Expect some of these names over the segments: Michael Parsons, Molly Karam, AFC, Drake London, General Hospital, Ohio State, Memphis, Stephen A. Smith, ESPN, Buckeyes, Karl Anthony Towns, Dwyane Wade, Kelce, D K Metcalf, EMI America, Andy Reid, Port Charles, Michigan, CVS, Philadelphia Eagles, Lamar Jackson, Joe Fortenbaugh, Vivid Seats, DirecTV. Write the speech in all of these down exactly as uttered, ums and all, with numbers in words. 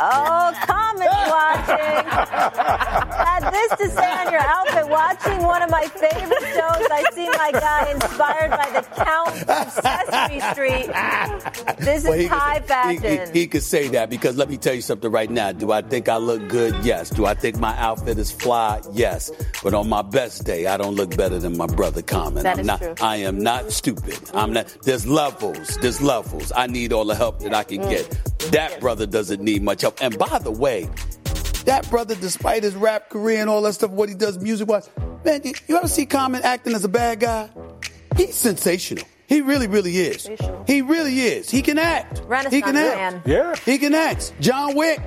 Oh, Common's watching. Had this to say on your outfit. Watching one of my favorite shows, I see my guy inspired by the Count of Sesame Street. This well, is high could, fashion. He, he, he could say that because let me tell you something right now. Do I think I look good? Yes. Do I think my outfit is fly? Yes. But on my best day, I don't look better than my brother Common. That is True. I am not stupid. I'm not. There's levels. There's levels. I need all the help that I can get. That brother doesn't need much help. And by the way, that brother, despite his rap career and all that stuff, what he does music-wise, man, you ever see Common acting as a bad guy? He's sensational. He really, really is. He really is. He can act. He can act. Yeah. He can act. John Wick.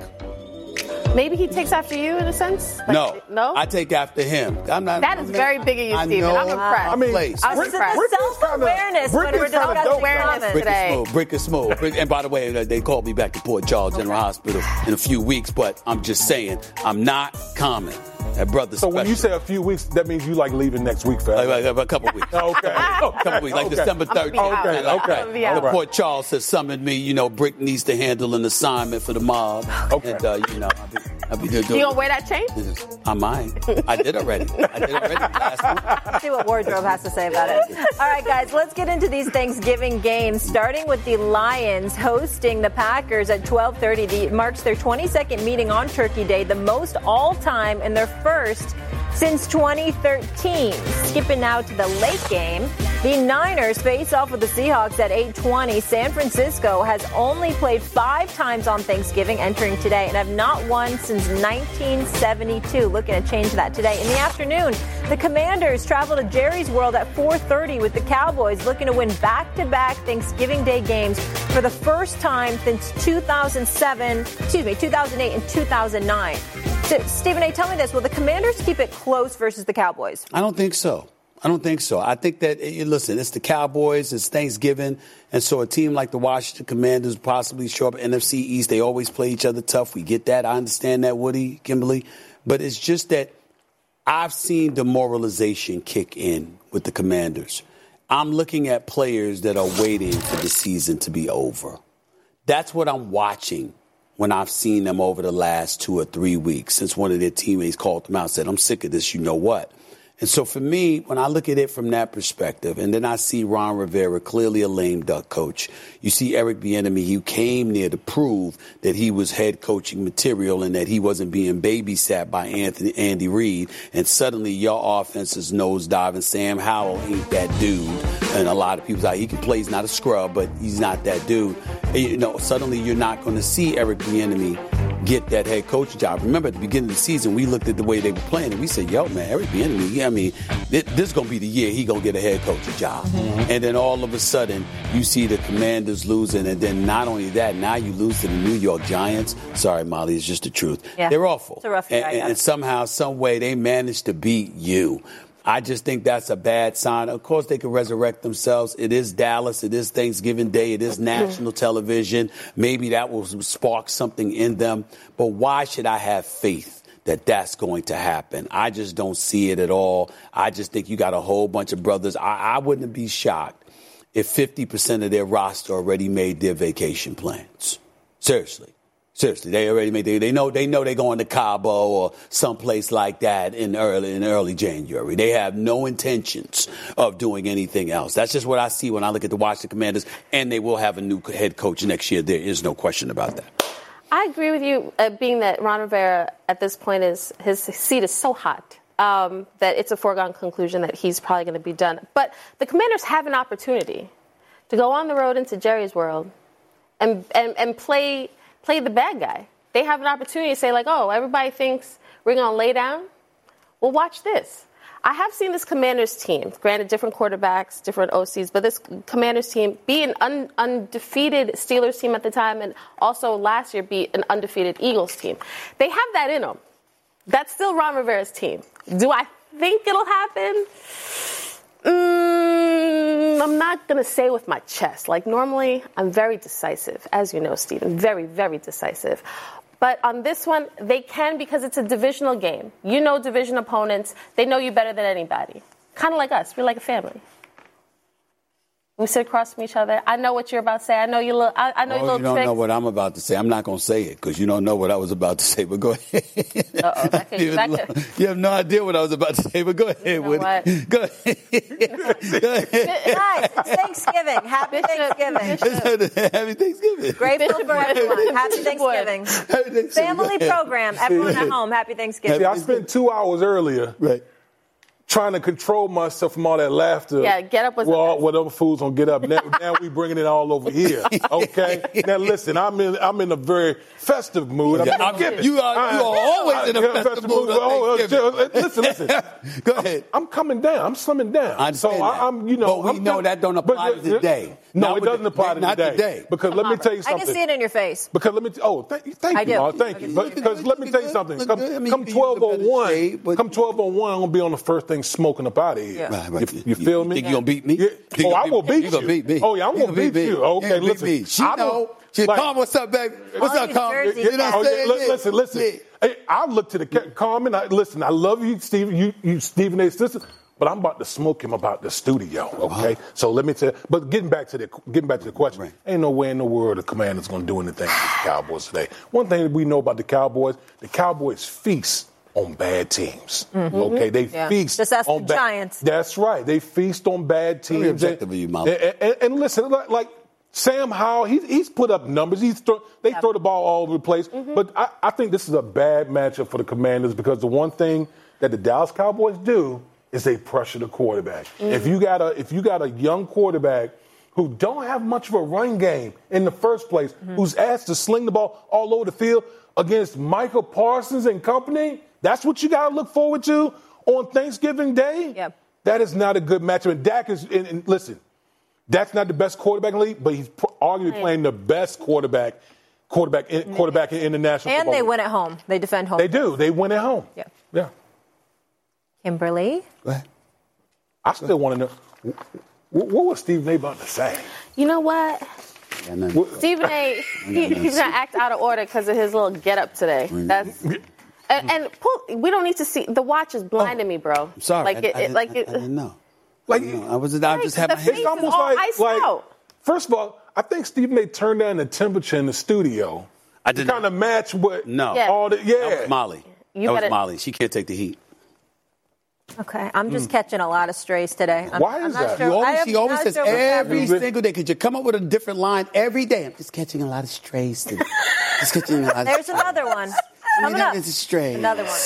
Maybe he takes after you in a sense? Like, no. No? I take after him. I'm not. That is I mean, very big of you, Stephen. Know, I'm impressed. I mean, I was impressed. Self-awareness. We're talking about awareness today. Brick is smooth. Brick is smooth. And by the way, they called me back to Port Charles okay. General Hospital in a few weeks, but I'm just saying, I'm not Common. That brother's so special. When you say a few weeks, that means you like leaving next week, fam. Like, like, a couple weeks. Okay. A couple weeks, like okay. December thirteenth. Okay, like, okay. Like, okay. The right. Port Charles has summoned me. You know, Brick needs to handle an assignment for the mob. Okay. And, uh, you know, I'll be, I'll be doing You going to wear that chain? I might. I did already. I did already last week. See what wardrobe has to say about it. All right, guys, let's get into these Thanksgiving games, starting with the Lions hosting the Packers at twelve thirty. The, marks their twenty-second meeting on Turkey Day, the most all-time in their first since twenty thirteen. Skipping now to the late game, the Niners face off with the Seahawks at eight twenty. San Francisco has only played five times on Thanksgiving entering today and have not won since nineteen seventy-two. Looking to change that today. In the afternoon, the Commanders travel to Jerry's World at four thirty with the Cowboys, looking to win back-to-back Thanksgiving Day games for the first time since two thousand seven, excuse me, two thousand eight and two thousand nine. So, Stephen A., tell me this. Will the Commanders keep it close versus the Cowboys? I don't think so. I don't think so. I think that, listen, it's the Cowboys, it's Thanksgiving, and so a team like the Washington Commanders possibly show up at N F C East. They always play each other tough. We get that. I understand that, Woody, Kimberly. But it's just that I've seen demoralization kick in with the Commanders. I'm looking at players that are waiting for the season to be over. That's what I'm watching when I've seen them over the last two or three weeks since one of their teammates called them out and said, I'm sick of this, you know what? And so for me, when I look at it from that perspective, and then I see Ron Rivera, clearly a lame duck coach. You see Eric Bieniemy, who came near to prove that he was head coaching material and that he wasn't being babysat by Anthony, Andy Reid. And suddenly your offense is nosediving. Sam Howell ain't that dude. And a lot of people say, like, he can play, he's not a scrub, but he's not that dude. And, you know, suddenly you're not going to see Eric Bieniemy get that head coach job. Remember, at the beginning of the season, we looked at the way they were playing, and we said, yo, man, Eric Bieniemy, yeah, I mean, th- this is going to be the year he going to get a head coaching job. Mm-hmm. And then all of a sudden, you see the Commanders losing, and then not only that, now you lose to the New York Giants. Sorry, Molly, it's just the truth. Yeah. They're awful. It's a rough year, and, and, and somehow, some way, they managed to beat you. I just think that's a bad sign. Of course, they can resurrect themselves. It is Dallas. It is Thanksgiving Day. It is national television. Maybe that will spark something in them. But why should I have faith that that's going to happen? I just don't see it at all. I just think you got a whole bunch of brothers. I, I wouldn't be shocked if fifty percent of their roster already made their vacation plans. Seriously. Seriously, they already made they, they know they know they're going to Cabo or someplace like that in early in early January. They have no intentions of doing anything else. That's just what I see when I look at the Washington Commanders, and they will have a new head coach next year. There is no question about that. I agree with you, uh, being that Ron Rivera at this point is his seat is so hot um, that it's a foregone conclusion that he's probably going to be done. But the Commanders have an opportunity to go on the road into Jerry's world and and, and play. Play the bad guy. They have an opportunity to say, like, oh, everybody thinks we're going to lay down. Well, watch this. I have seen this Commanders team, granted different quarterbacks, different O Cs, but this Commanders team be an un- undefeated Steelers team at the time and also last year be an undefeated Eagles team. They have that in them. That's still Ron Rivera's team. Do I think it'll happen? Mm, I'm not going to say with my chest. Like, normally, I'm very decisive, as you know, Stephen. Very, very decisive. But on this one, they can because it's a divisional game. You know division opponents. They know you better than anybody. Kind of like us. We're like a family. We sit across from each other. I know what you're about to say. I know your little I, I know oh, your little you don't tricks. Know what I'm about to say. I'm not going to say it because you don't know what I was about to say, but go ahead. Uh-oh. That could, that could. You have no idea what I was about to say, but go ahead. You know what? Go ahead. Go ahead. Guys, it's Thanksgiving. Happy Thanksgiving. Happy Thanksgiving. Grateful for everyone. Happy Thanksgiving. Family program. Everyone at home. Happy Thanksgiving. See, I spent two hours earlier. Right. Trying to control myself from all that laughter. Yeah, get up with well, whatever fools don't get up. Now, now we bringing it all over here. Okay. Now listen, I'm in I'm in a very festive mood. I'm yeah, giving. You are I, you are always I, in a festive, festive mood. mood. Oh, listen, listen. Go ahead. I'm, I'm coming down. I'm slimming down. I so I, I'm you know. But we I'm, know that don't apply but, to today. No, not it doesn't the, apply to today. today. Because I'm let Robert. me tell you something. I can see it in your face. Because let me t- oh thank you thank you Mar, thank you. Because let me tell you something. Come twelve oh one. Come twelve oh one. I'm gonna be on the first thing. Smoking up out of here. Yeah. You, you, you feel me? Think you gonna beat me? Yeah. Oh, I will beat you. you. Beat me. Oh yeah, I'm gonna beat, beat you. Okay, listen. Me. She I'm know. A, she like, Carmen, what's up, baby? What's up, Carmen? You know what I'm saying? Listen, listen. Yeah. Hey, I look to the ca- Carmen. I, listen, I love you, Stephen. You, you, Stephen A. Smith. But I'm about to smoke him about the studio. Okay, uh-huh. So let me tell. But getting back to the getting back to the question, right. Ain't no way in the world the Commanders gonna do anything to the Cowboys today. One thing that we know about the Cowboys, the Cowboys feast on bad teams. Mm-hmm. Okay, they yeah. feast Just ask on the ba- Giants. That's right. They feast on bad teams. Objective of you, Molly. And, and, and listen, like, like Sam Howell, he, he's put up numbers. He's throw, they yeah. throw the ball all over the place. Mm-hmm. But I, I think this is a bad matchup for the Commanders because the one thing that the Dallas Cowboys do is they pressure the quarterback. Mm-hmm. If you got a if you got a young quarterback who don't have much of a run game in the first place, mm-hmm. who's asked to sling the ball all over the field against Michael Parsons and company. That's what you got to look forward to on Thanksgiving Day? Yep. That is not a good matchup. And Dak is, and, and listen, Dak's not the best quarterback in the league, but he's pr- arguably right. playing the best quarterback quarterback, in, quarterback in the national football. And they win at home. They defend home. They do. They win at home. Yeah. Yeah. Kimberly? What? I still want to know, what, what was Stephen A. about to say? You know what? Stephen A., he, he's going to act out of order because of his little get-up today. That's and, and pull, we don't need to see. The watch is blinding oh, me, bro. I'm sorry. Like I, it, I, it, like I, it, I didn't know. Like, you know, I was I just had my hand. It's almost like, like first of all, I think Stephen A. turned down the temperature in the studio. I did kind of match what no. yeah. all the yeah. That was Molly. You that was Molly. She can't take the heat. Okay, I'm just mm. catching a lot of strays today. I'm, Why is I'm not that? Sure. You always, she always says sure every single day. Could you come up with a different line every day? I'm just catching a lot of strays today. just catching a lot of There's strays. another one. Coming up. It's a stray. Another one.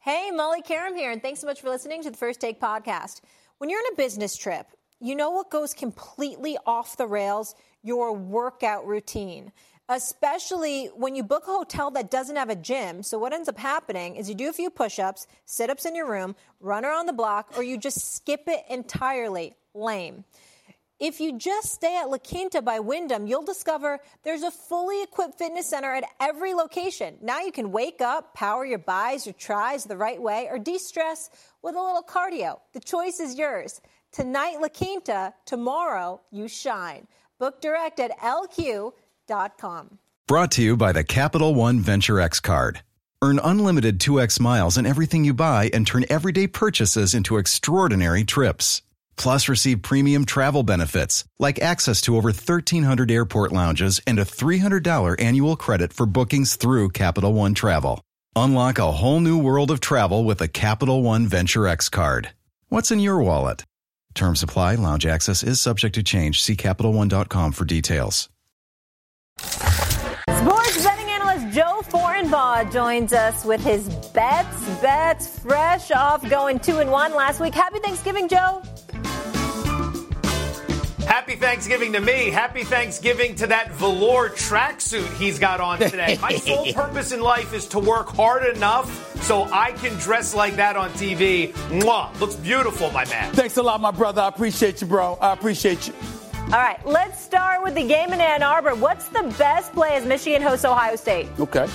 Hey, Molly Karam here, and thanks so much for listening to the First Take podcast. When you're on a business trip, you know what goes completely off the rails? Your workout routine. Especially when you book a hotel that doesn't have a gym. So what ends up happening is you do a few push-ups, sit-ups in your room, run around the block, or you just skip it entirely. Lame. If you just stay at La Quinta by Wyndham, you'll discover there's a fully equipped fitness center at every location. Now you can wake up, power your buys, your tries the right way, or de-stress with a little cardio. The choice is yours. Tonight, La Quinta. Tomorrow, you shine. Book direct at L Q. Brought to you by the Capital One Venture X Card. Earn unlimited two X miles on everything you buy and turn everyday purchases into extraordinary trips. Plus, receive premium travel benefits like access to over thirteen hundred airport lounges and a three hundred dollars annual credit for bookings through Capital One Travel. Unlock a whole new world of travel with the Capital One Venture X Card. What's in your wallet? Terms apply. Lounge access is subject to change. See Capital One dot com for details. Sports betting analyst Joe Fortenbaugh joins us with his bets, bets, fresh off going two and one last week. Happy Thanksgiving, Joe. Happy Thanksgiving to me. Happy Thanksgiving to that velour tracksuit he's got on today. My sole purpose in life is to work hard enough so I can dress like that on T V. Mwah. Looks beautiful, my man. Thanks a lot, my brother. I appreciate you, bro. I appreciate you. All right, let's start with the game in Ann Arbor. What's the best play as Michigan hosts Ohio State? Okay.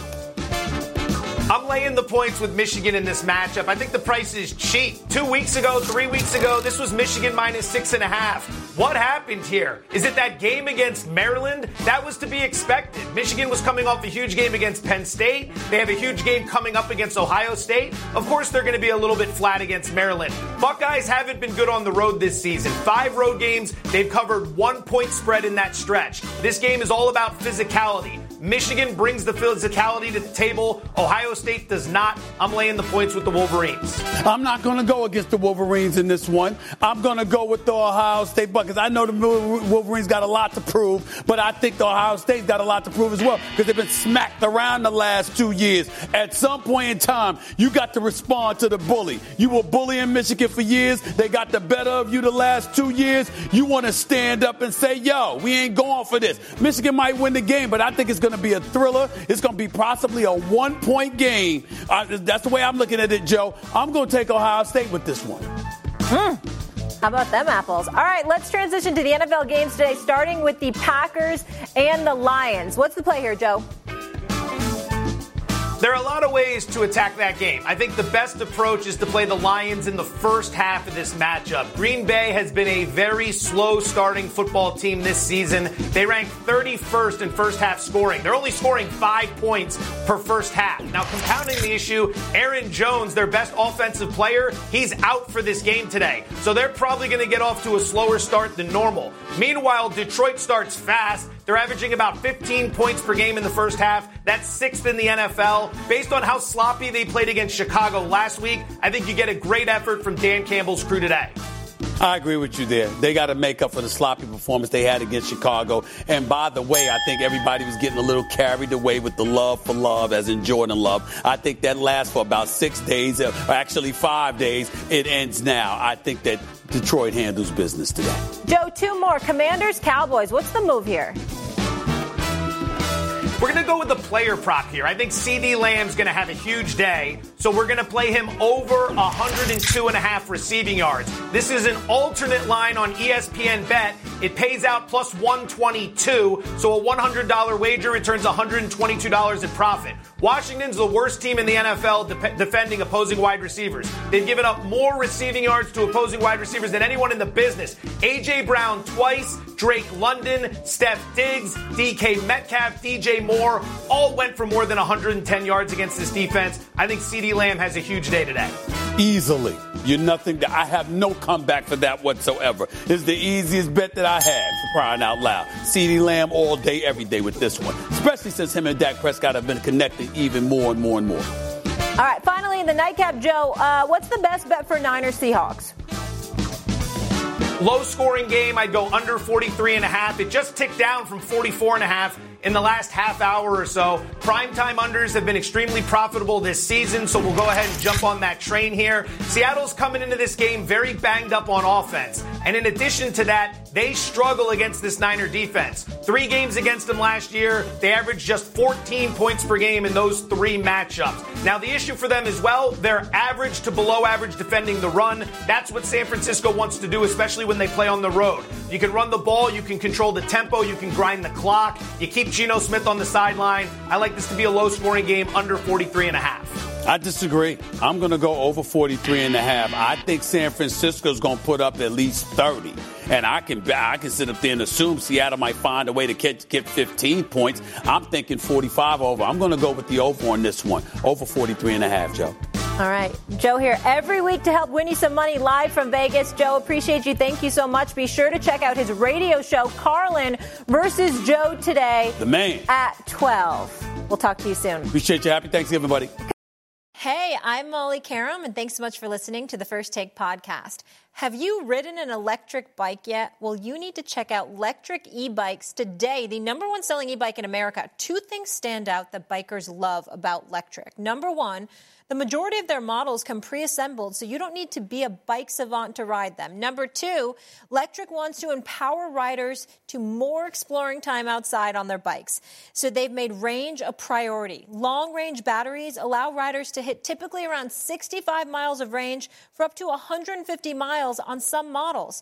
I'm laying the points with Michigan in this matchup. I think the price is cheap. Two weeks ago, three weeks ago, this was Michigan minus six and a half. What happened here? Is it that game against Maryland? That was to be expected. Michigan was coming off a huge game against Penn State. They have a huge game coming up against Ohio State. Of course, they're going to be a little bit flat against Maryland. Buckeyes haven't been good on the road this season. Five road games, they've covered one point spread in that stretch. This game is all about physicality. Michigan brings the physicality to the table. Ohio State does not. I'm laying the points with the Wolverines. I'm not going to go against the Wolverines in this one. I'm going to go with the Ohio State Buckeyes. I know the Wolverines got a lot to prove, but I think the Ohio State's got a lot to prove as well because they've been smacked around the last two years. At some point in time, you got to respond to the bully. You were bullying Michigan for years. They got the better of you the last two years. You want to stand up and say, yo, we ain't going for this. Michigan might win the game, but I think it's going to to be a thriller. It's going to be possibly a one-point game. I, that's the way I'm looking at it, Joe. I'm going to take Ohio State with this one. Mm. How about them apples? All right, let's transition to the N F L games today, starting with the Packers and the Lions. What's the play here, Joe? There are a lot of ways to attack that game. I think the best approach is to play the Lions in the first half of this matchup. Green Bay has been a very slow starting football team this season. They rank thirty-first in first half scoring. They're only scoring five points per first half. Now, compounding the issue, Aaron Jones, their best offensive player, he's out for this game today. So they're probably going to get off to a slower start than normal. Meanwhile, Detroit starts fast. They're averaging about fifteen points per game in the first half. That's sixth in the N F L. Based on how sloppy they played against Chicago last week, I think you get a great effort from Dan Campbell's crew today. I agree with you there. They got to make up for the sloppy performance they had against Chicago. And by the way, I think everybody was getting a little carried away with the love for love, as in Jordan Love. I think that lasts for about six days, or actually five days. It ends now. I think that Detroit handles business today. Joe, two more. Commanders, Cowboys. What's the move here? We're going to go with the player prop here. I think CeeDee Lamb's going to have a huge day. So we're going to play him over one oh two and a half receiving yards. This is an alternate line on E S P N Bet. It pays out plus one twenty-two. So a one hundred dollars wager returns one hundred twenty-two dollars in profit. Washington's the worst team in the N F L de- defending opposing wide receivers. They've given up more receiving yards to opposing wide receivers than anyone in the business. A J. Brown twice, Drake London, Steph Diggs, D K Metcalf, D J Moore, all went for more than one hundred ten yards against this defense. I think CeeDee Lamb has a huge day today. Easily. You're nothing. To, I have no comeback for that whatsoever. It's the easiest bet that I had, for crying out loud. CeeDee Lamb all day, every day with this one, especially since him and Dak Prescott have been connected even more and more and more. All right, finally in the nightcap, Joe, uh, what's the best bet for Niners Seahawks? Low-scoring game, I'd go under forty-three and a half. It just ticked down from forty-four and a half in the last half hour or so. Primetime unders have been extremely profitable this season, so we'll go ahead and jump on that train here. Seattle's coming into this game very banged up on offense. And in addition to that, they struggle against this Niner defense. Three games against them last year, they averaged just fourteen points per game in those three matchups. Now, the issue for them as well, they're average to below average defending the run. That's what San Francisco wants to do, especially when they play on the road. You can run the ball, you can control the tempo, you can grind the clock, you keep Geno Smith on the sideline. I like this to be a low-scoring game, under forty-three and a half. I disagree. I'm going to go over forty-three and a half. I think San Francisco's going to put up at least thirty. And I can I can sit up there and assume Seattle might find a way to get, get fifteen points. I'm thinking forty-five over. I'm going to go with the over on this one. Over forty-three and a half, Joe. All right. Joe here every week to help win you some money live from Vegas. Joe, appreciate you. Thank you so much. Be sure to check out his radio show, Carlin versus Joe, today. The man. At twelve. We'll talk to you soon. Appreciate you. Happy Thanksgiving, buddy. Hey, I'm Molly Karam, and thanks so much for listening to the First Take podcast. Have you ridden an electric bike yet? Well, you need to check out Lectric e-bikes today, the number one selling e-bike in America. Two things stand out that bikers love about Lectric. Number one, the majority of their models come pre-assembled, so you don't need to be a bike savant to ride them. Number two, Lectric wants to empower riders to more exploring time outside on their bikes. So they've made range a priority. Long-range batteries allow riders to hit typically around sixty-five miles of range for up to one hundred fifty miles on some models.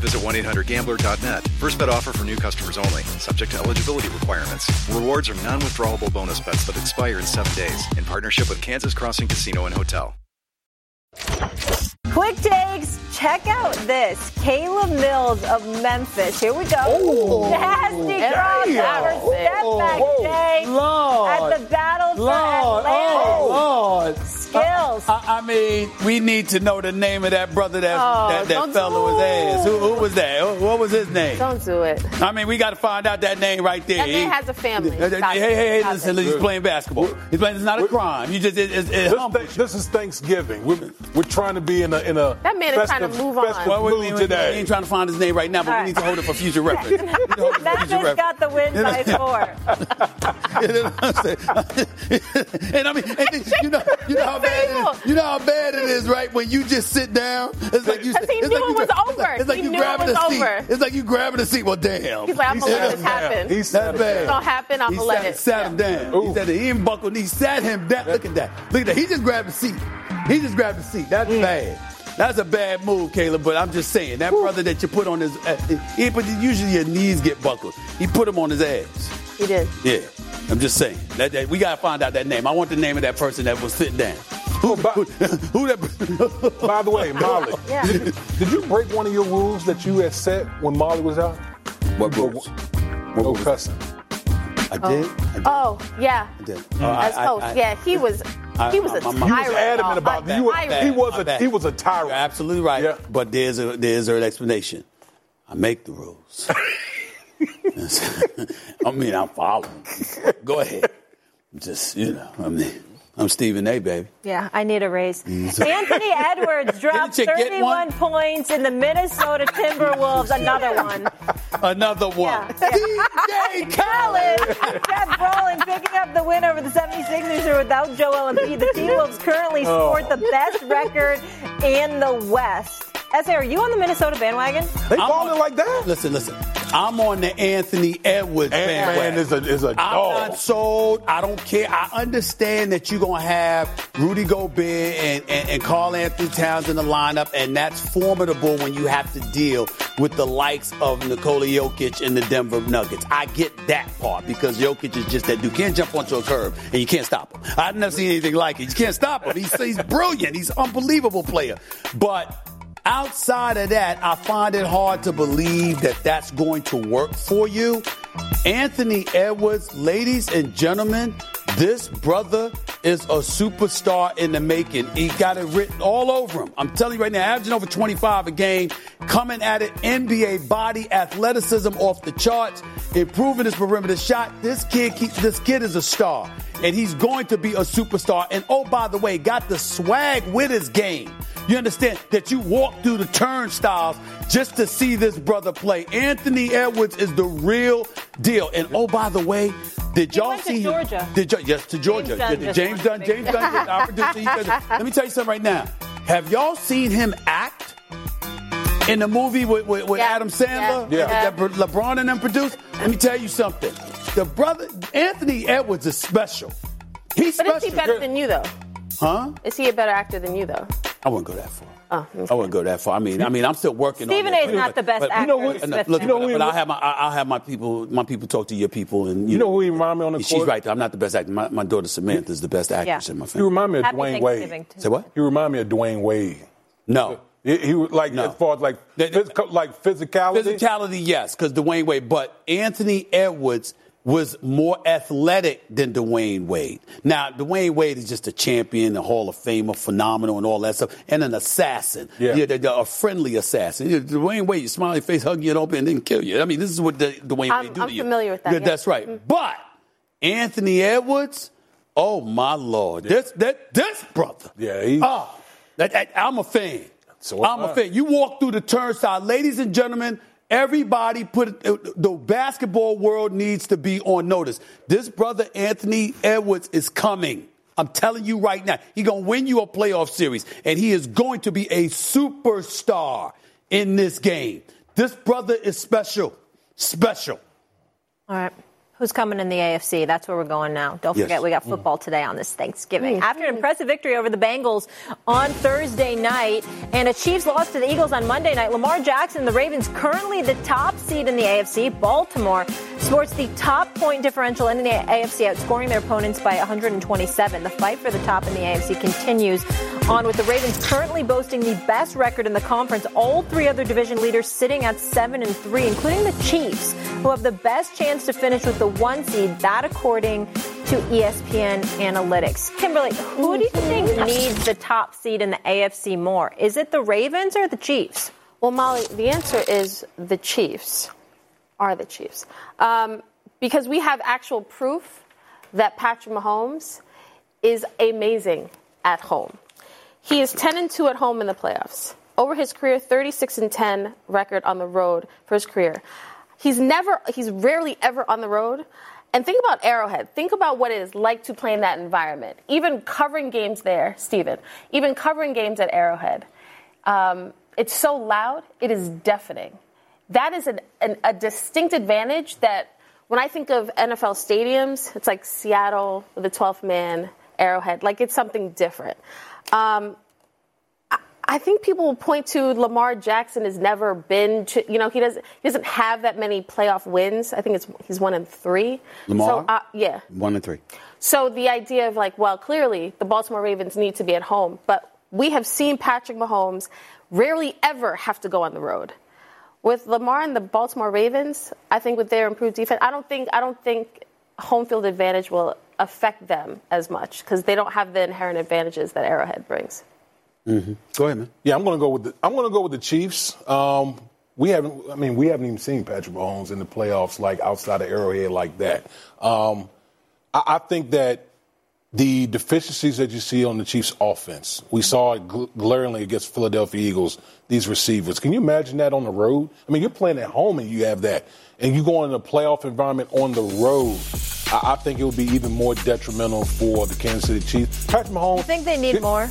visit one eight hundred gambler dot net. First bet offer for new customers only. Subject to eligibility requirements. Rewards are non-withdrawable bonus bets that expire in seven days. In partnership with Kansas Crossing Casino and Hotel. Quick takes. Check out this. Caleb Mills of Memphis. Here we go. Ooh, nasty crossover step back day at the Battle for Lord, Atlanta. Oh, Lord. Skills. I, I, I mean, we need to know the name of that brother that oh, that, that fella was ass. Who, who was that? Who, what was his name? Don't do it. I mean, we got to find out that name right there. That man he, has a family. Hey, hey, hey, hey listen, he's playing basketball. He's playing, it's not a crime. You just it, it, it this, this is Thanksgiving. We're, we're trying to be in a in a that man is trying to move on. Well, we, we, we, we ain't trying to find his name right now, but right. we need to hold it for future reference. That just got the win by four. And I mean, and then, you know, you know how bad it is. You know how bad it is, right? When you just sit down, it's like you. It's he like knew you, it was over. It's like he you knew grabbing it was a seat. Over. It's like you grabbing a seat. Well, damn. He's like, I'm he gonna let this happen. He sat bad. It's gonna happen. I'm he gonna let it. Sat him down. Ooh. He said he didn't buckle. He sat him down. Look at that. Look at that. He just grabbed a seat. He just grabbed a seat. That's mm. bad. That's a bad move, Caleb, but I'm just saying. That Woo. brother that you put on his – usually your knees get buckled. He put him on his ass. He did. Yeah. I'm just saying. That, that, we got to find out that name. I want the name of that person that was sitting down. Who, by, who, who that – By the way, Molly, yeah. did, you, did you break one of your rules that you had set when Molly was out? What rules? No, no cussing. I did? Oh. I did. Oh, yeah. I did. Mm-hmm. As host, I, I, yeah. He was I, he was I, I, a tyrant. He was adamant about that. He, he, was a, he was a tyrant. You're absolutely right. Yeah. But there's, a, there's an explanation. I make the rules. I mean, I'm following. Go ahead. Just, you know, I mean. I'm Stephen A., baby. Yeah, I need a raise. Anthony Edwards dropped thirty-one points in the Minnesota Timberwolves. Another one. Another one. Yeah, yeah. D J Collins. Jeff Brolin picking up the win over the seventy-sixers without Joel Embiid. The T-Wolves currently oh. sport the best record in the West. Essay, are you on the Minnesota bandwagon? They falling like that? Listen, listen. I'm on the Anthony Edwards bandwagon. Ant-Man is a, is a dog. I'm not sold. I don't care. I understand that you're going to have Rudy Gobert and, and, and Karl Anthony Towns in the lineup, and that's formidable when you have to deal with the likes of Nikola Jokic and the Denver Nuggets. I get that part because Jokic is just that dude. Can't jump onto a curb, and you can't stop him. I've never seen anything like it. You can't stop him. He's, he's brilliant. He's an unbelievable player. But outside of that, I find it hard to believe that that's going to work for you. Anthony Edwards, ladies and gentlemen, this brother is a superstar in the making. He got it written all over him. I'm telling you right now, averaging over twenty-five a game, coming at it, N B A body, athleticism off the charts, improving his perimeter shot. This kid, this kid is a star, and he's going to be a superstar. And, oh, by the way, got the swag with his game. You understand that you walk through the turnstiles just to see this brother play. Anthony Edwards is the real deal. And, oh, by the way, did y'all see him? He went to Georgia. Did y- yes, to Georgia. James Dunn. James Dunn. Our producer. Let me tell you something right now. Have y'all seen him act in the movie with, with, with yeah. Adam Sandler? Yeah. yeah. That LeBron and them produced? Let me tell you something. The brother, Anthony Edwards, is special. He's but special. But is he better than you, though? Huh? Is he a better actor than you, though? I wouldn't go that far. Oh, okay. I wouldn't go that far. I mean, I mean, I'm still working Stephen on it. Stephen A. is not the best but, actor. You know what? No, look, you know, but, but I'll have my, I'll have my people, my people talk to your people, and you, you know, know who he remind me on the court. She's right. I'm not the best actor. My, my daughter Samantha is the best actress yeah. in my family. You remind me of Happy Dwyane Wade. Say what? You remind me of Dwyane Wade. No. He, he like no. as far as like phys- like physicality. Physicality, yes, because Dwyane Wade. But Anthony Edwards was more athletic than Dwyane Wade. Now, Dwyane Wade is just a champion, a Hall of Famer, phenomenal, and all that stuff, and an assassin. Yeah, yeah they're, they're a friendly assassin. Yeah, Dwyane Wade, you smile your face, hug you, and open, and then kill you. I mean, this is what the, Dwyane I'm, Wade do I'm to you. I'm familiar with that. Yeah, yeah. That's right. Mm-hmm. But Anthony Edwards, oh my Lord, yeah. this that this brother. Yeah, he. Oh, that, that, I'm a fan. So I'm a fan. You walk through the turnstile, ladies and gentlemen. Everybody put the basketball world needs to be on notice. This brother, Anthony Edwards, is coming. I'm telling you right now. He's going to win you a playoff series, and he is going to be a superstar in this game. This brother is special. Special. All right. Who's coming in the A F C? That's where we're going now. Don't yes. forget, we got football today on this Thanksgiving. Mm-hmm. After an impressive victory over the Bengals on Thursday night and a Chiefs loss to the Eagles on Monday night, Lamar Jackson, the Ravens, currently the top seed in the A F C. Baltimore sports the top point differential in the A F C, outscoring their opponents by one hundred twenty-seven. The fight for the top in the A F C continues on, with the Ravens currently boasting the best record in the conference. All three other division leaders sitting at seven and three, including the Chiefs, who have the best chance to finish with the one seed, that according to E S P N Analytics. Kimberly, who do you think needs the top seed in the A F C more? Is it the Ravens or the Chiefs? Well, Molly, the answer is the Chiefs are the Chiefs. Um, because we have actual proof that Patrick Mahomes is amazing at home. He is ten and two at home in the playoffs. Over his career, thirty-six and ten record on the road for his career. He's never, he's rarely ever on the road. And think about Arrowhead. Think about what it is like to play in that environment. Even covering games there, Stephen, even covering games at Arrowhead. Um, it's so loud, it is deafening. That is an, an, a distinct advantage that when I think of N F L stadiums, it's like Seattle, the twelfth man, Arrowhead. Like, it's something different. Um, I, I think people will point to Lamar Jackson has never been, to, you know, he doesn't he doesn't have that many playoff wins. I think it's he's one in three. Lamar? So, uh, yeah. One in three. So the idea of like, well, clearly the Baltimore Ravens need to be at home, but we have seen Patrick Mahomes rarely ever have to go on the road. With Lamar and the Baltimore Ravens, I think with their improved defense, I don't think I don't think home field advantage will affect them as much because they don't have the inherent advantages that Arrowhead brings. Mm-hmm. Go ahead, man. Yeah, I'm going to go with the I'm going to go with the Chiefs. Um, we haven't I mean we haven't even seen Patrick Mahomes in the playoffs like outside of Arrowhead like that. Um, I, I think that the deficiencies that you see on the Chiefs' offense, we saw it gl- glaringly against Philadelphia Eagles, these receivers. Can you imagine that on the road? I mean, you're playing at home and you have that, and you go in a playoff environment on the road. I, I think it would be even more detrimental for the Kansas City Chiefs. Patrick Mahomes. You think they need it- more?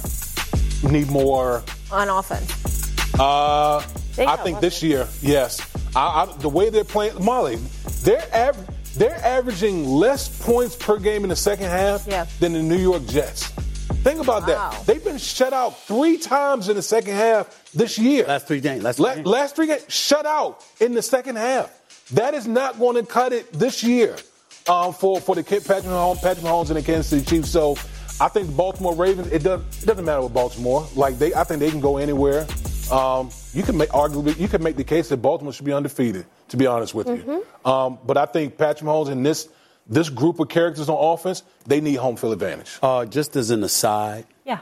Need more. On offense. Uh, I think this year, yes. I, I, the way they're playing, Molly, they're average. They're averaging less points per game in the second half yeah. than the New York Jets. Think about wow. that. They've been shut out three times in the second half this year. Last three games. Last three, La- games. Last three games. Shut out in the second half. That is not going to cut it this year um, for, for the Patrick Mahomes, Patrick Mahomes and the Kansas City Chiefs. So I think the Baltimore Ravens, it doesn't, it doesn't matter with Baltimore. Like they, I think they can go anywhere. Um, you can make arguably you can make the case that Baltimore should be undefeated, to be honest with mm-hmm. you. Um, but I think Patrick Mahomes and this this group of characters on offense, they need home field advantage. Uh, just as an aside, yeah.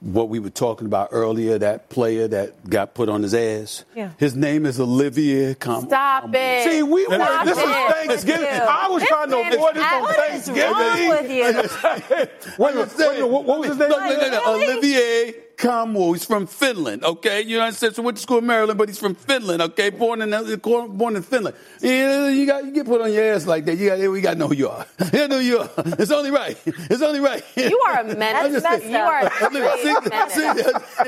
what we were talking about earlier, that player that got put on his ass, yeah. his name is Olivier Kamu. Stop Kamu. it. See, we were, this it. is Thanksgiving. I was this trying to avoid this on Thanksgiving. What is wrong with you? What was his name? No, no, no, Olivier Kamu. He's from Finland, okay? You know what I'm saying? So went to school in Maryland, but he's from Finland, okay? Born in born in Finland. Yeah, you got you get put on your ass like that. You got we got to know who you are. You know who you are. It's only right. It's only right. You are a menace. You are a menace.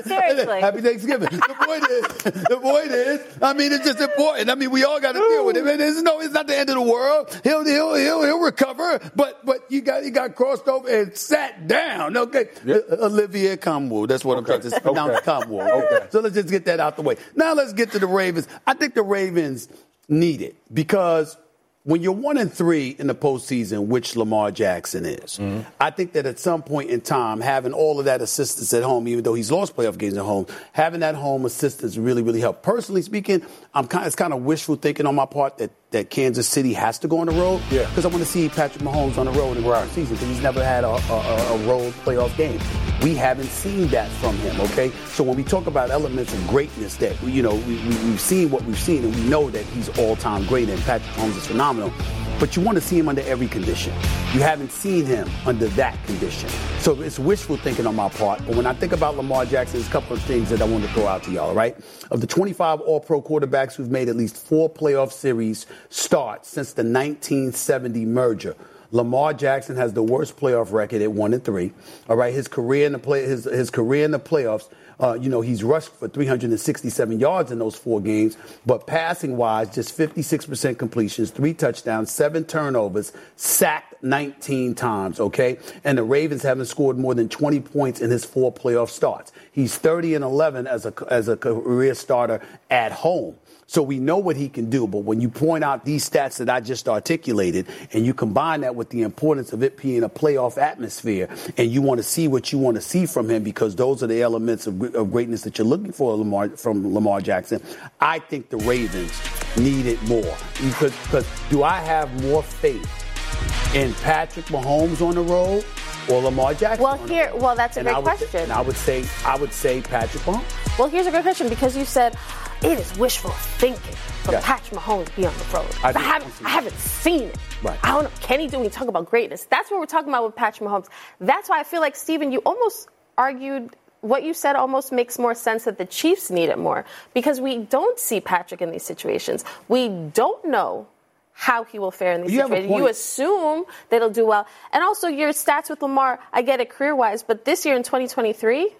Seriously. Happy Thanksgiving. The point is, the point is, I mean, it's just important. I mean, we all got to deal with it. And it's, no, it's not the end of the world. He'll he'll he'll, he'll recover. But but you got he got crossed over and sat down, okay? Yep. Olivier Kamu. That's what. Okay. It's pronounced Cowboys. Okay. So let's just get that out the way. Now let's get to the Ravens. I think the Ravens need it because when you're one and three in the postseason, which Lamar Jackson is, mm-hmm. I think that at some point in time, having all of that assistance at home, even though he's lost playoff games at home, having that home assistance really, really helped. Personally speaking, I'm kind of, it's kind of wishful thinking on my part that, that Kansas City has to go on the road because yeah. I want to see Patrick Mahomes on the road in the regular season because he's never had a, a, a road playoff game. We haven't seen that from him, okay? So when we talk about elements of greatness that, you know, we, we, we've seen what we've seen and we know that he's all-time great and Patrick Mahomes is phenomenal. But you want to see him under every condition. You haven't seen him under that condition. So it's wishful thinking on my part. But when I think about Lamar Jackson, there's a couple of things that I want to throw out to y'all, all right? Of the twenty-five All-Pro quarterbacks who've made at least four playoff series starts since the nineteen seventy merger, Lamar Jackson has the worst playoff record at one and three. All right, his career in the play, his his career in the playoffs. Uh, you know, he's rushed for three hundred sixty-seven yards in those four games, but passing-wise, just fifty-six percent completions, three touchdowns, seven turnovers, sacked nineteen times, okay? And the Ravens haven't scored more than twenty points in his four playoff starts. He's thirty and eleven as a, as a career starter at home. So we know what he can do, but when you point out these stats that I just articulated and you combine that with the importance of it being a playoff atmosphere and you want to see what you want to see from him because those are the elements of, of greatness that you're looking for Lamar, from Lamar Jackson, I think the Ravens need it more. Because, because do I have more faith in Patrick Mahomes on the road or Lamar Jackson? Well, here, well, that's a and great would, question. And I would say, I would say Patrick Mahomes. Well, here's a great question because you said it is wishful thinking for yeah. Patrick Mahomes to be on the road. I, I, haven't, I haven't seen it. Right. I don't know. Can he do when you talk about greatness? That's what we're talking about with Patrick Mahomes. That's why I feel like, Stephen, you almost argued what you said almost makes more sense that the Chiefs need it more because we don't see Patrick in these situations. We don't know how he will fare in these you situations. You assume that he'll do well. And also your stats with Lamar, I get it career-wise, but this year in twenty twenty-three,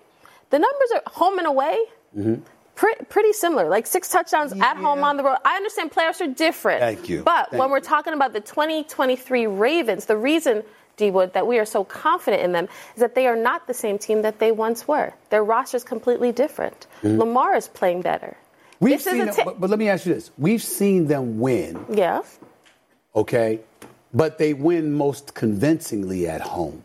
the numbers are home and away. Mm-hmm. Pretty similar, like six touchdowns yeah. at home on the road. I understand playoffs are different. Thank you. But Thank when we're talking about the twenty twenty-three Ravens, the reason D. Wood, that we are so confident in them is that they are not the same team that they once were. Their roster is completely different. Mm-hmm. Lamar is playing better. We've this seen, is t- them, but, but let me ask you this: we've seen them win. Yeah. Okay, but they win most convincingly at home.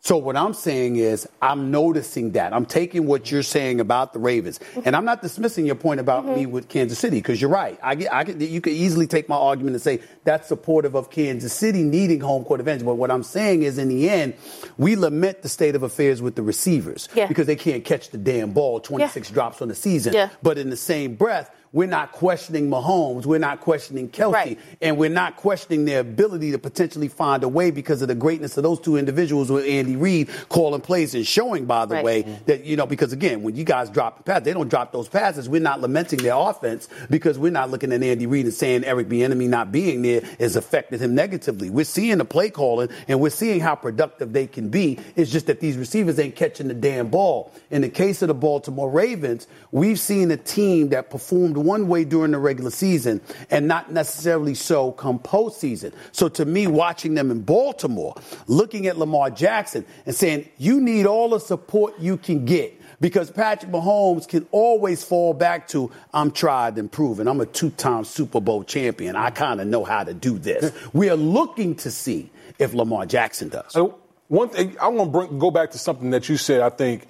So what I'm saying is I'm noticing that. I'm taking what you're saying about the Ravens. Mm-hmm. And I'm not dismissing your point about mm-hmm. me with Kansas City, because you're right. I, I, you could easily take my argument and say that's supportive of Kansas City needing home court advantage. But what I'm saying is, in the end, we lament the state of affairs with the receivers yeah. because they can't catch the damn ball, twenty-six yeah. drops on the season. Yeah. But in the same breath, we're not questioning Mahomes. We're not questioning Kelce. Right. And we're not questioning their ability to potentially find a way because of the greatness of those two individuals with Andy Reid calling plays and showing, by the right. way, that, you know, because, again, when you guys drop the pass, they don't drop those passes. We're not lamenting their offense because we're not looking at Andy Reid and saying Eric Bieniemy not being there has affected him negatively. We're seeing the play calling, and we're seeing how productive they can be. It's just that these receivers ain't catching the damn ball. In the case of the Baltimore Ravens, we've seen a team that performed one way during the regular season and not necessarily so come postseason. So to me, watching them in Baltimore, looking at Lamar Jackson and saying, you need all the support you can get, because Patrick Mahomes can always fall back to, I'm tried and proven. I'm a two-time Super Bowl champion. I kind of know how to do this. We are looking to see if Lamar Jackson does. So one thing, I want to bring, go back to something that you said I think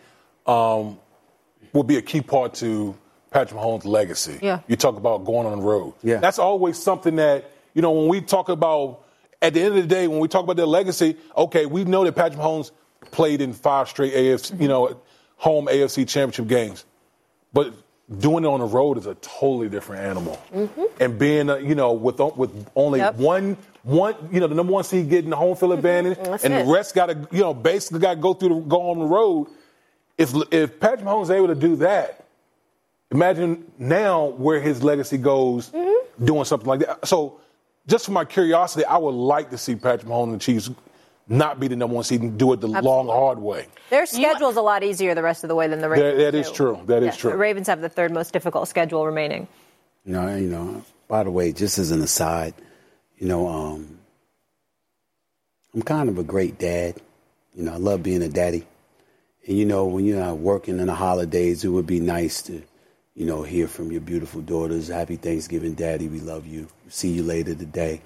um, will be a key part to Patrick Mahomes' legacy. Yeah. You talk about going on the road. Yeah. That's always something that, you know, when we talk about, at the end of the day, when we talk about their legacy, okay, we know that Patrick Mahomes played in five straight A F C, you know, home A F C championship games. But doing it on the road is a totally different animal. Mm-hmm. And being, uh, you know, with with only yep. one, one, you know, the number one seed getting the home field advantage, mm-hmm. and it. the rest got to, you know, basically got to go through, the, go on the road. If, if Patrick Mahomes is able to do that, imagine now where his legacy goes mm-hmm. doing something like that. So just for my curiosity, I would like to see Patrick Mahomes and the Chiefs not be the number one seed and do it the Absolutely. long, hard way. Their schedule's you, a lot easier the rest of the way than the Ravens. That, that is true. That yeah. is true. The Ravens have the third most difficult schedule remaining. You know, you know, by the way, just as an aside, you know, um, I'm kind of a great dad. You know, I love being a daddy. And, you know, when you're not working in the holidays, it would be nice to, you know, hear from your beautiful daughters. Happy Thanksgiving, Daddy. We love you. See you later today.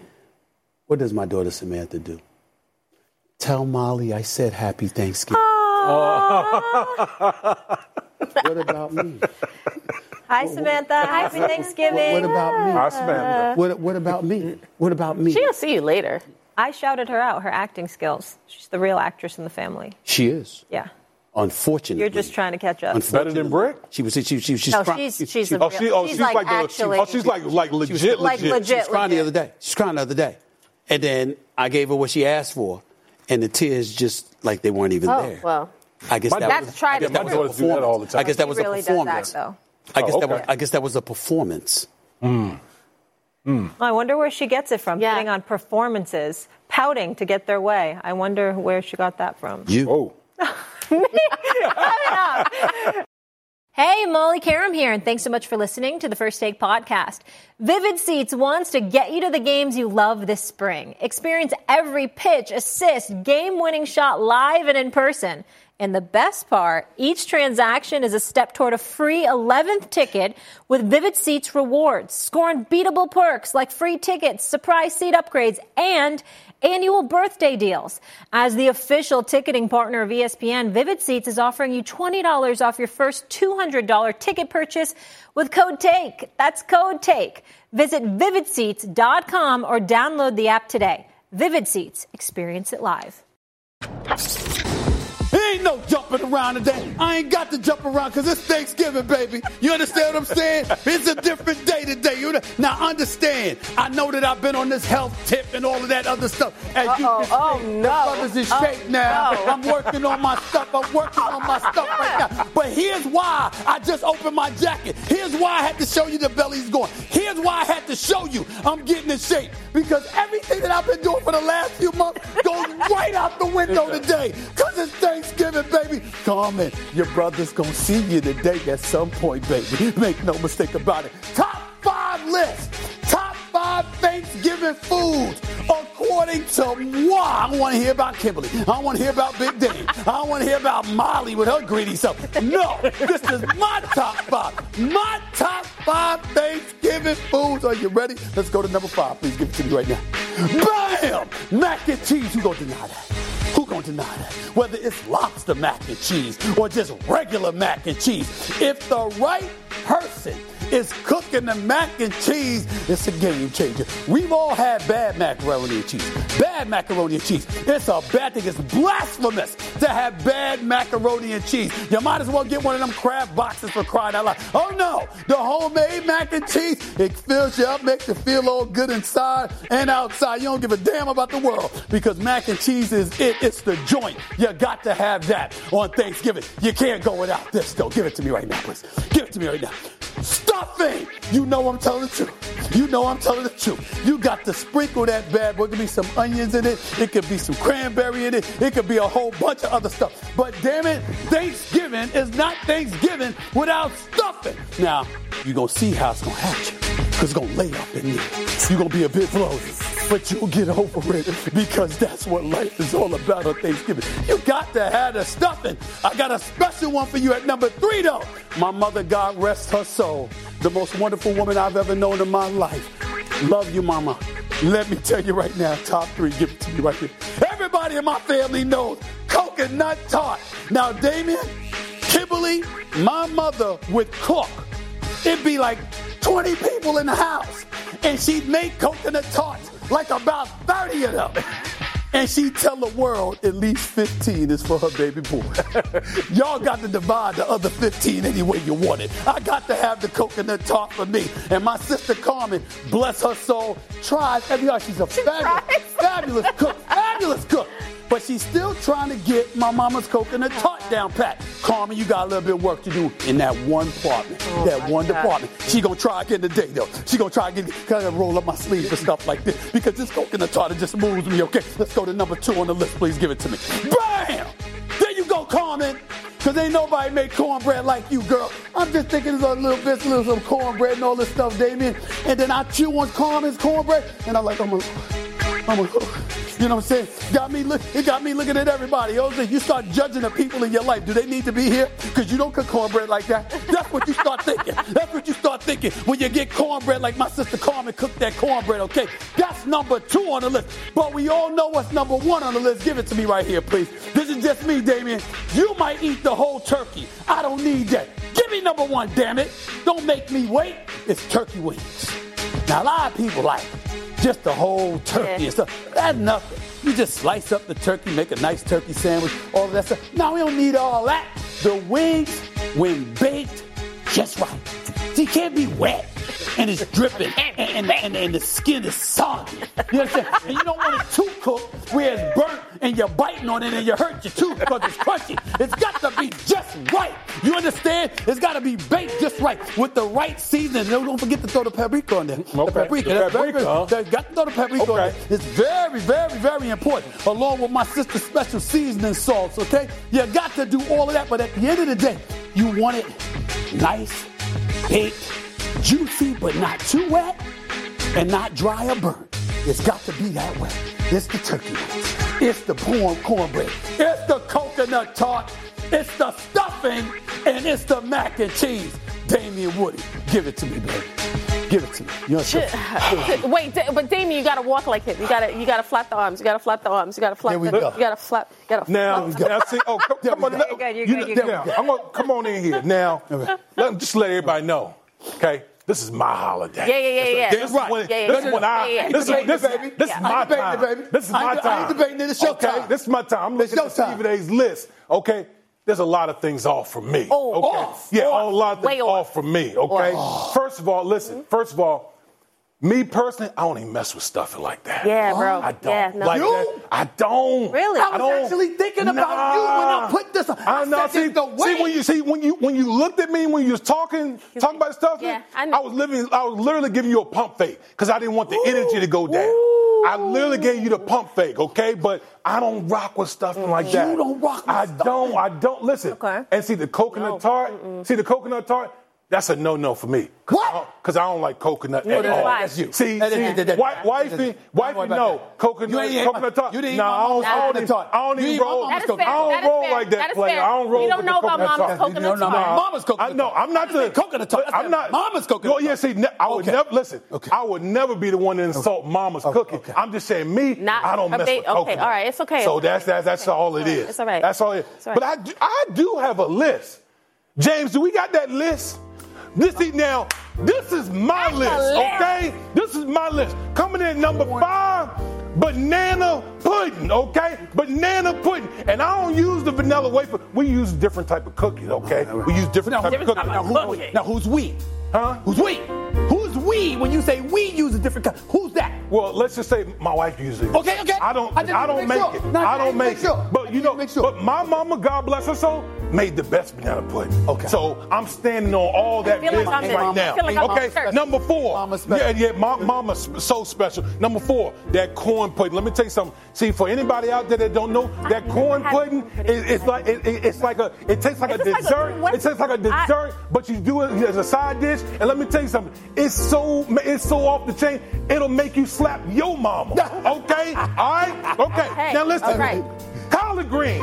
What does my daughter Samantha do? Tell Molly I said happy Thanksgiving. What about me? Hi, what, Samantha. What, happy what, Thanksgiving. What, what about me? Hi, Samantha. What, what about me? What about me? She'll see you later. I shouted her out, her acting skills. She's the real actress in the family. She is? Yeah. Unfortunately, you're just trying to catch up. Better than Brick. She was. She, she, she, she's. No, crying. she's. She's. She, oh, she, oh, she's, she's like, like actually. Oh, she's like like legit. She was, like, legit. legit. She was crying legit. the other day. She's crying the other day, and then I gave her what she asked for, and the tears just like they weren't even oh, there. Well, I guess my, that that's was, tried. That was a performance. All the time. I guess that was a performance. I guess that was. I guess that was a performance. Mm. Mm. I wonder where she gets it from. Yeah. Putting on performances, pouting to get their way. I wonder where she got that from. You. Oh. Hey, Molly Karam here, and thanks so much for listening to the First Take podcast. Vivid Seats wants to get you to the games you love this spring. Experience every pitch, assist, game-winning shot live and in person. And the best part, each transaction is a step toward a free eleventh ticket with Vivid Seats rewards. Score unbeatable perks like free tickets, surprise seat upgrades, and annual birthday deals. As the official ticketing partner of E S P N, Vivid Seats is offering you twenty dollars off your first two hundred dollars ticket purchase with code TAKE. That's code TAKE. Visit vivid seats dot com or download the app today. Vivid Seats. Experience it live. Ain't no jumping around today. I ain't got to jump around because it's Thanksgiving, baby. You understand what I'm saying? It's a different day today. You know? Now, understand, I know that I've been on this health tip and all of that other stuff. As Uh-oh. you can oh, see, no. the brothers in oh, shape now. No. I'm working on my stuff. I'm working on my stuff right now. But here's why I just opened my jacket. Here's why I had to show you the belly's going. Here's why I had to show you I'm getting in shape. Because everything that I've been doing for the last few months goes right out the window today. Because it's Thanksgiving. Thanksgiving, baby. Carmen, your brother's going to see you today at some point, baby. Make no mistake about it. Top five list. Top five Thanksgiving foods. Or According to moi, I want to hear about Kimberly. I want to hear about Big Dave. I want to hear about Molly with her greedy self. No, this is my top five. My top five Thanksgiving foods. Are you ready? Let's go to number five. Please give it to me right now. Bam! Mac and cheese. Who gonna deny that? Who gonna deny that? Whether it's lobster mac and cheese or just regular mac and cheese, if the right person is cooking the mac and cheese, it's a game changer. We've all had bad macaroni and cheese. Bad macaroni and cheese. It's a bad thing. It's blasphemous to have bad macaroni and cheese. You might as well get one of them crab boxes for crying out loud. Oh, no. The homemade mac and cheese, it fills you up, makes you feel all good inside and outside. You don't give a damn about the world because mac and cheese is it. It's the joint. You got to have that on Thanksgiving. You can't go without this, though. Give it to me right now, please. Give it to me right now. Stuffing! You know I'm telling the truth. You know I'm telling the truth. You got to sprinkle that bad boy. It could be some onions in it. It could be some cranberry in it. It could be a whole bunch of other stuff. But damn it, Thanksgiving is not Thanksgiving without stuffing. Now, you're going to see how it's going to happen. Because it's going to lay up in you. You're going to be a bit bloated. But you'll get over it because that's what life is all about on Thanksgiving. You got to have the stuffing. I got a special one for you at number three, though. My mother, God rest her soul, the most wonderful woman I've ever known in my life. Love you, Mama. Let me tell you right now, top three, give it to you right here. Everybody in my family knows coconut tart. Now, Damien, Kimberly, my mother would cook. It'd be like twenty people in the house, and she'd make coconut tarts. Like about thirty of them. And she tell the world at least fifteen is for her baby boy. Y'all got to divide the other fifteen any way you want it. I got to have the coconut tart for me. And my sister Carmen, bless her soul, tries every hour. She's a she fabulous, fabulous cook, fabulous cook. But she's still trying to get my mama's coconut tart down pat. Carmen, you got a little bit of work to do in that one department. Oh that one God. department. She gonna try again today, though. She gonna try again. Cause I gotta roll up my sleeves and stuff like this. Because this coconut tart, it just moves me, okay? Let's go to number two on the list. Please give it to me. Bam! There you go, Carmen. Cause ain't nobody make cornbread like you, girl. I'm just thinking it's a little bit, a little cornbread and all this stuff, Damien. And then I chew on Carmen's cornbread, and I'm like, I'm gonna, I'm gonna. You know what I'm saying? Got me look, it got me looking at everybody. You start judging the people in your life. Do they need to be here? Because you don't cook cornbread like that. That's what you start thinking. That's what you start thinking when you get cornbread like my sister Carmen cooked that cornbread, okay? That's number two on the list. But we all know what's number one on the list. Give it to me right here, please. This is just me, Damien. You might eat the whole turkey. I don't need that. Give me number one, damn it. Don't make me wait. It's turkey wings. Now, a lot of people like it. Just the whole turkey and stuff. That's nothing. You just slice up the turkey, make a nice turkey sandwich, all of that stuff. No, we don't need all that. The wings, when baked, just right. See, it can't be wet, and it's dripping, and, and, and, and the skin is soggy. You understand? And you don't want it too cooked, where it's burnt, and you're biting on it, and you hurt your tooth because it's crunchy. It's got to be just right. You understand? It's got to be baked just right with the right seasoning. No, don't forget to throw the paprika on there. Okay. The paprika. The paprika. They got to throw the paprika okay. on there. It's very, very, very important, along with my sister's special seasoning salts, okay? You got to do all of that, but at the end of the day, you want it nice, baked, juicy, but not too wet, and not dry or burnt. It's got to be that way. It's the turkey. It's the corn cornbread. It's the coconut tart. It's the stuffing, and it's the mac and cheese. Damien Woody, give it to me, baby. Give it to me. You know what I'm Wait, but Damien, you gotta walk like him. You gotta, you gotta flap the arms. You gotta flap the arms. You gotta flap. There we the, go. You gotta flap. You gotta now, flap. Now, see, oh, come, come on. Go. You're good, you're good, you're good. Now, I'm gonna come on in here now. Okay. Let me just let everybody know, okay? This is my holiday. Yeah, yeah, yeah, yeah. This is right. When, yeah, yeah, this is when I. Yeah, yeah. This is this, baby. This yeah. is my time. Baby. This is my time. I ain't debating it. It's your time. Okay, this is my time. I'm looking at Stephen A's list. Okay. There's a lot of things off for me. Oh, okay? off. Yeah, off. a lot of things off. off for me, okay? Oh. First of all, listen, first of all, me personally, I don't even mess with stuffing like that. Yeah, bro. I don't. Yeah, no. Like you? That. I don't. Really? I, I was don't. actually thinking nah. about you when I put this on. I, I know. See, the way. see when you see when you when you looked at me when you was talking talking about stuffing, yeah, I, I was living I was literally giving you a pump fake because I didn't want the Ooh. energy to go down. Ooh. I literally gave you the pump fake, okay? But I don't rock with stuffing mm-hmm. like that. You don't rock with I stuffing. I don't. I don't. Listen. Okay. And see the coconut no. tart. Mm-mm. See the coconut tart. That's a no-no for me. What? Because I, I don't like coconut no, at all. Why. That's you. See, that is, see that, that, wifey, wifey, no. Coconut, you coconut tart. You didn't no, I don't, I don't, I don't even roll. I don't roll like that, player. I don't roll with the coconut tart. You don't know about mama's coconut tart. Mama's coconut tart. No, I'm not the coconut tart. I'm not mama's coconut tart. Well, yeah, see, I would never listen. I would never be the one to insult mama's cooking. I'm just saying, me, I don't mess with coconut. Okay, all right, it's okay. So that's that's that's all it is. It's all right. That's all it is. But I I do have a list. James, do we got that list? This see, now, this is my list, okay? This is my list. Coming in number five, banana pudding, okay? Banana pudding. And I don't use the vanilla wafer. We use a different type of cookies, okay? We use different type of cookies. Now, who, now, who's we? Huh? Who's we? Who's we? When you say we use a different cookie, who's that? Well, let's just say my wife uses it. Okay, okay. I don't, I, I don't make, make sure. it. No, I don't make, make sure. it. But you know, sure. but my mama, God bless her soul, made the best banana pudding. Okay. So I'm standing on all that business like right mama. now. Like okay. Mama. Number four. Mama special. Yeah, yeah. My mama's so special. Number four, that corn pudding. Let me tell you something. See, for anybody out there that don't know, that I corn pudding is it, it's like it, it, it's like a it tastes like, like a dessert. It tastes like a dessert, but you do it as a side dish. And let me tell you something. It's so it's so off the chain. It'll make you slap your mama. Okay? All right? Okay. Hey, now listen. Right. Collard greens.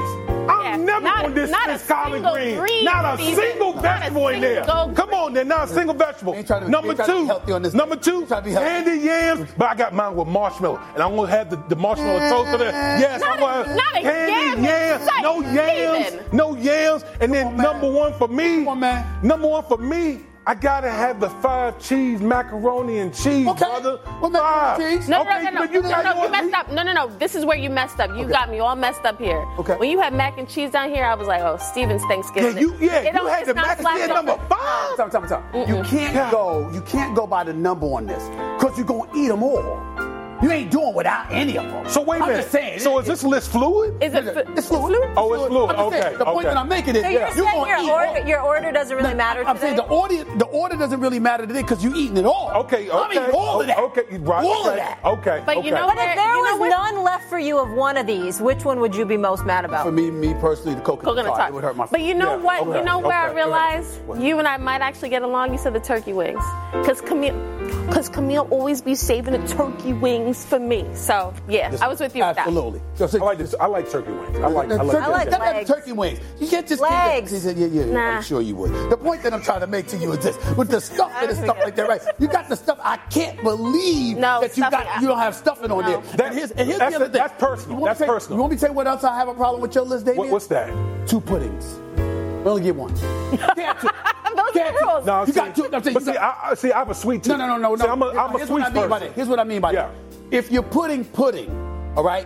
I'm yeah. never going to dismiss collard greens. Green, not a Stephen. single not vegetable a in there. Green. Come on, there. Not a single vegetable. To, number two. Number two. Candy yams. But I got mine with marshmallow. And I'm going to have the, the marshmallow mm. toast for that. Yes, not I'm going to have not a candy yams. No yams. Steven. No yams. And then on, number one for me. Come on, man. Number one for me. I gotta have the five cheese macaroni and cheese, okay. brother. Well, five. Cheese. No, okay, no, no, no. You, no, no, you messed up. No, no, no. This is where you messed up. You okay. got me all messed up here. Okay. When you had mac and cheese down here, I was like, oh, Steven's Thanksgiving. Yeah, you, yeah, you had the mac and cheese number five. Stop, stop, stop. You can't yeah. go. You can't go by the number on this, cause you're gonna eat them all. You ain't doing without any of them. So wait a minute. Saying, so is this list fluid? Is it? F- it's fluid. Oh, it's fluid. I'm okay. Saying, the okay. point that I'm making is so yeah. you're gonna your eat order, all. Your order doesn't really no, matter. I'm today? saying the order, the order doesn't really matter today because you eating it all. Okay. Okay. I'm eating all of that. Okay. Right. All of that. Okay. But okay. you know what? If there was none left for you of one of these, which one would you be most mad about? For me, me personally, the coconut, coconut tart. It would hurt my. But you know yeah. what? Okay. You know okay. where okay. I realized you and I might actually get along. You said the turkey wings, because Camille. Because Camille always be saving the turkey wings for me. So, yeah, yes, I was with you with that. Absolutely. I like this. I like turkey wings. I like, I like, I like, I like turkey wings. You can't just legs. Keep it. Yeah, yeah, yeah. Nah. I'm sure you would. The point that I'm trying to make to you is this. With the stuffing and stuff like that, right? You got the stuff. I can't believe no, that you got I, you don't have stuffing no. on there. That, and here's, and here's that's the other a, thing. That's personal. That's say, personal. You want me to tell you what else I have a problem with your list, Damien? What, what's that? Two puddings. We only get one. Can't two. No, you see, got two. No, see, but see, got, I, see, I have a sweet tooth. No, no, no, no, no. See, I'm a, I'm a sweet I mean person. By that. Here's what I mean by yeah. that. If you're putting pudding, all right,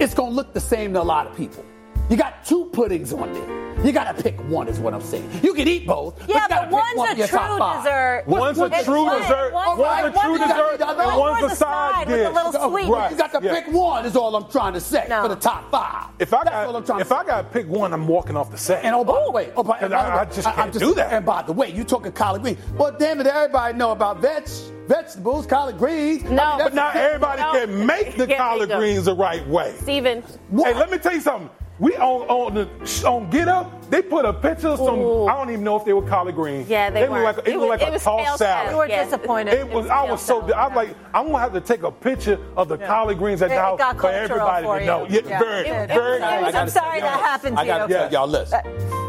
it's going to look the same to a lot of people. You got two puddings on there. You got to pick one is what I'm saying. You can eat both. Yeah, but, but one's one a true dessert. One's a true dessert. One's a true dessert. And one's a side dish. With a little sweet. You got to pick one is all I'm trying to say for the top five. If I got if I got to pick one, I'm walking off the set. And oh, by the way, oh, by the way, I just can't do that. And by the way, you talking collard greens. Well, damn it, everybody know about veg. Vegetables, collard greens. No, I mean, but not everybody no. can make the collard greens the right way. Steven. Hey, let me tell you something. We on on the on Get Up. They put a picture of some. Ooh. I don't even know if they were collard greens. Yeah, they, they were. Like, it, it was like it a was tall salad. We were yeah. disappointed. It was. It was I was so. I was like. I'm gonna have to take a picture of the yeah. collard greens at the house for everybody for to know. Yeah, yeah. Very, it, very. It was, it was, I'm sorry that happened to you. I gotta tell y'all. Listen.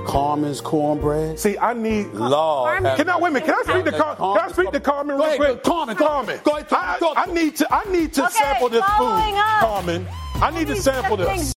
Carmen's cornbread. See, I need law. Can I wait a minute? Can I speak to Carmen? Can I speak to Carmen real quick? Carmen, Carmen. Go ahead. I need to. I need to sample this food, Carmen. I need to sample this.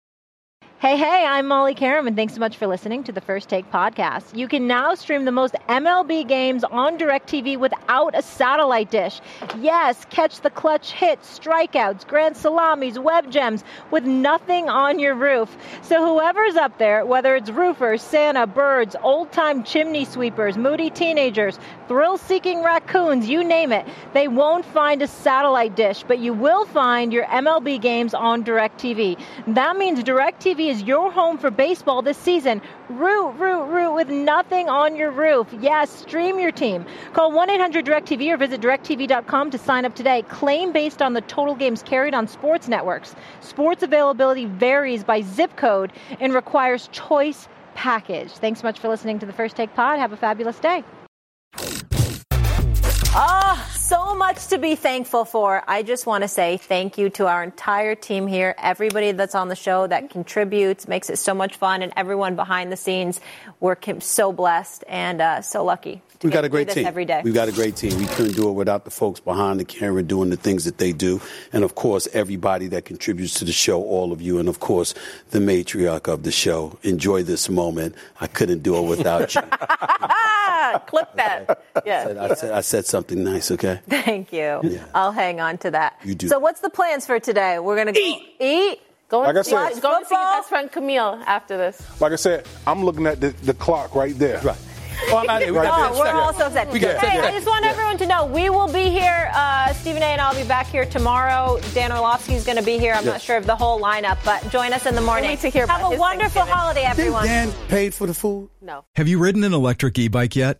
Hey, hey, I'm Molly Karam, and thanks so much for listening to the First Take podcast. You can now stream the most M L B games on DirecTV without a satellite dish. Yes, catch the clutch hits, strikeouts, grand salamis, web gems with nothing on your roof. So whoever's up there, whether it's roofers, Santa, birds, old-time chimney sweepers, moody teenagers, thrill-seeking raccoons, you name it, they won't find a satellite dish, but you will find your M L B games on DirecTV. That means DirecTV is your home for baseball this season. Root, root, root with nothing on your roof. Yes, stream your team. Call one eight hundred direct T V or visit direct T V dot com to sign up today. Claim based on the total games carried on sports networks. Sports availability varies by zip code and requires choice package. Thanks so much for listening to the First Take Pod. Have a fabulous day. Ah, oh, so much to be thankful for. I just want to say thank you to our entire team here, everybody that's on the show that contributes, makes it so much fun, and everyone behind the scenes. We're so blessed and uh, so lucky. We've got a great team. Every day. We've got a great team. We couldn't do it without the folks behind the camera doing the things that they do. And, of course, everybody that contributes to the show, all of you, and, of course, the matriarch of the show. Enjoy this moment. I couldn't do it without you. Clip that. Yeah. I said, I said, I said something nice, okay? Thank you. Yeah. I'll hang on to that. You do. So what's the plans for today? We're going to eat. Eat. Go and, like see, said, go and see your best friend Camille after this. Like I said, I'm looking at the, the clock right there. Right. Oh, I'm right oh, we're yeah. all so upset. Hey, yeah. I just want yeah. everyone to know we will be here. Uh, Stephen A. and I will be back here tomorrow. Dan Orlovsky's going to be here. I'm yes. not sure of the whole lineup, but join us in the morning. We'll wait to hear Have about a wonderful holiday, everyone. Did Dan paid for the food? No. Have you ridden an electric e-bike yet?